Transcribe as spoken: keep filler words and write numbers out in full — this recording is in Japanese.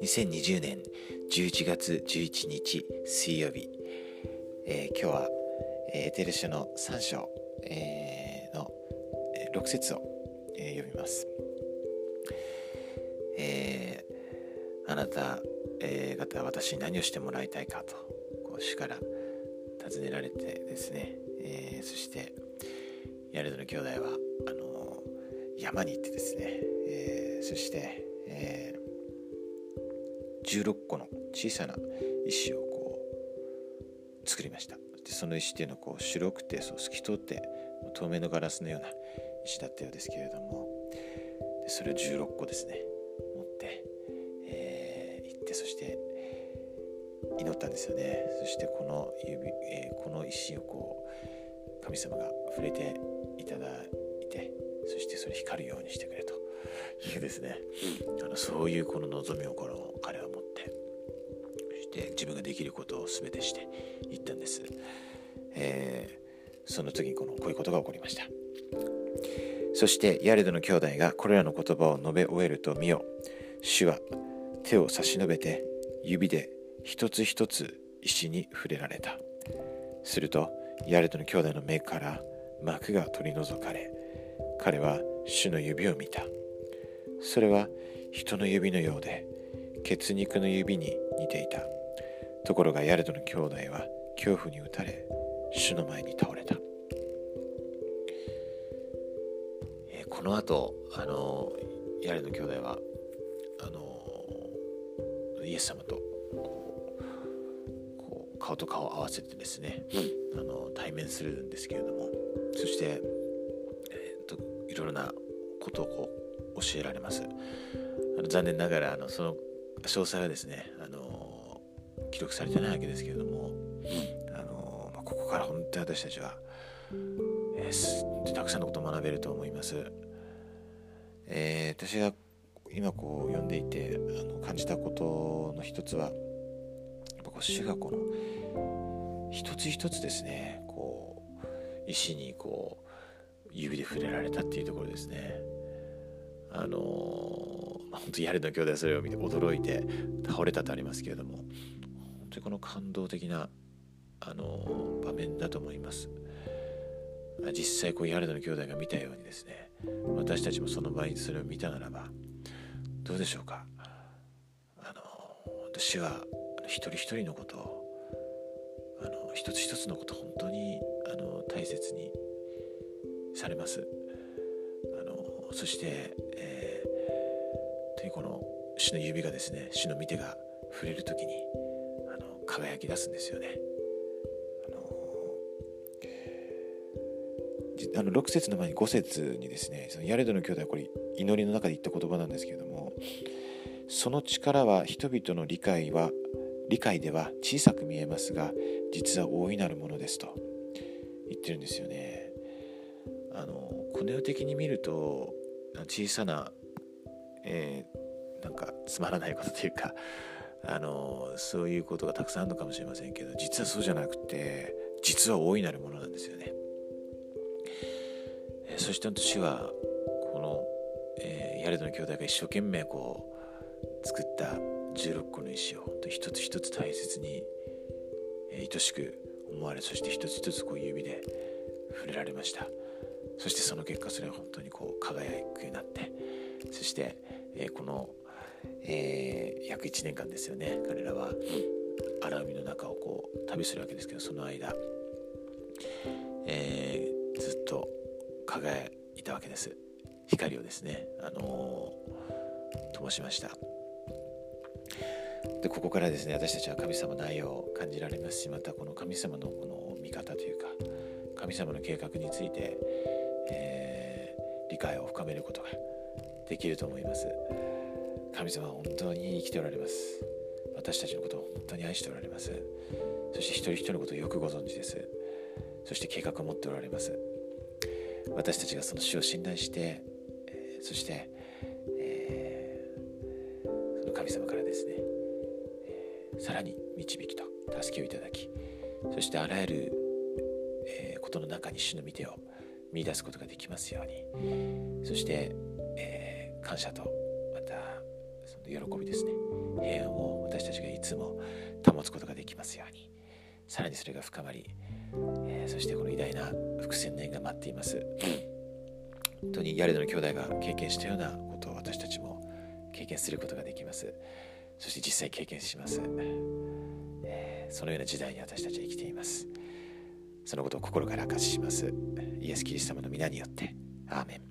にせんにじゅうねんじゅういちがつじゅういちにち水曜日、えー、今日は、えー、テレ書のさん章、えー、のろく節を、えー、読みます、えー、あなた、えー、方は私に何をしてもらいたいかとこう主から尋ねられてですね、えー、そしてヤレドの兄弟はあのー、山に行ってですね、えー、そして、えー、じゅうろっこの小さな石をこう作りました。でその石っていうのはこう白くてそう透き通って透明のガラスのような石だったようですけれども、でそれをじゅうろっこですね持って、えー、行って、そして祈ったんですよね。そしてこの指、えー、この石をこう神様が触れていただいて、そしてそれ光るようにしてくれというですねあのそういうこの望みをこの彼は持って、そして自分ができることを全てしていったんです、えー、その時にこのこういうことが起こりました。そしてヤレドの兄弟がこれらの言葉を述べ終えると、見よ、主は手を差し伸べて指で一つ一つ石に触れられた。するとヤレドの兄弟の目から膜が取り除かれ、彼は主の指を見た。それは人の指のようで血肉の指に似ていた。ところがヤレドの兄弟は恐怖に打たれ、主の前に倒れた。えー、この後あのヤレドの兄弟はあのイエス様とこう顔と顔を合わせてですね、うん、あの対面するんですけれども、そして、えー、っといろいろなことをこう教えられます。あの残念ながらあのその詳細はですね、あのー、記録されてないわけですけれども、あのーまあ、ここから本当に私たちは、えー、たくさんのことを学べると思います、えー、私が今こう読んでいてあの感じたことの一つは、主がこの一つ一つですねこう石にこう指で触れられたっていうところですね。あのー、本当にヤレドの兄弟はそれを見て驚いて倒れたとありますけれども、本当にこの感動的な、あのー、場面だと思います。実際こうヤレドの兄弟が見たようにですね、私たちもその場にそれを見たならばどうでしょうか。あのー、私は一人一人のことをあの一つ一つのことを本当にあの大切にされます。あのそして、えー、というこの主の指がですね、主の御手が触れるときにあの輝き出すんですよね。あのあのろく節の前にご節にですね、そのヤレドの兄弟はこれ祈りの中で言った言葉なんですけれども、その力は人々の理解は理解では小さく見えますが、実は大いなるものですと言ってるんですよね。あのこの世的に見ると小さな、えー、なんかつまらないことというか、あのそういうことがたくさんあるのかもしれませんけど、実はそうじゃなくて、実は大いなるものなんですよね。えー、そして主はこの、えー、ヤレドの兄弟が一生懸命こう作ったじゅうろっこの石を一つ一つ大切に愛しく思われ、そして一つ一つこう指で触れられました。そしてその結果、それは本当にこう輝くようになって、そしてこの、えー、約いちねんかんですよね、彼らは荒海の中をこう旅するわけですけど、その間、えー、ずっと輝いたわけです。光をですね、あのー、灯しました。でここからですね、私たちは神様の愛を感じられますし、またこの神様のこの見方というか、神様の計画について、えー、理解を深めることができると思います。神様は本当に生きておられます。私たちのことを本当に愛しておられます。そして一人一人のことをよくご存知です。そして計画を持っておられます。私たちがその主を信頼して、えー、そして、えー、その神様からですね、さらに導きと助けをいただき、そしてあらゆる、えー、ことの中に主の御手を見出すことができますように、そして、えー、感謝とまたその喜びですね、平安を私たちがいつも保つことができますように、さらにそれが深まり、えー、そしてこの偉大な福千年が待っています。本当にヤレドの兄弟が経験したようなことを私たちも経験することができます。そして実際経験します、えー、そのような時代に私たちは生きています。そのことを心から明かしします。イエス・キリスト様の皆によって。アーメン。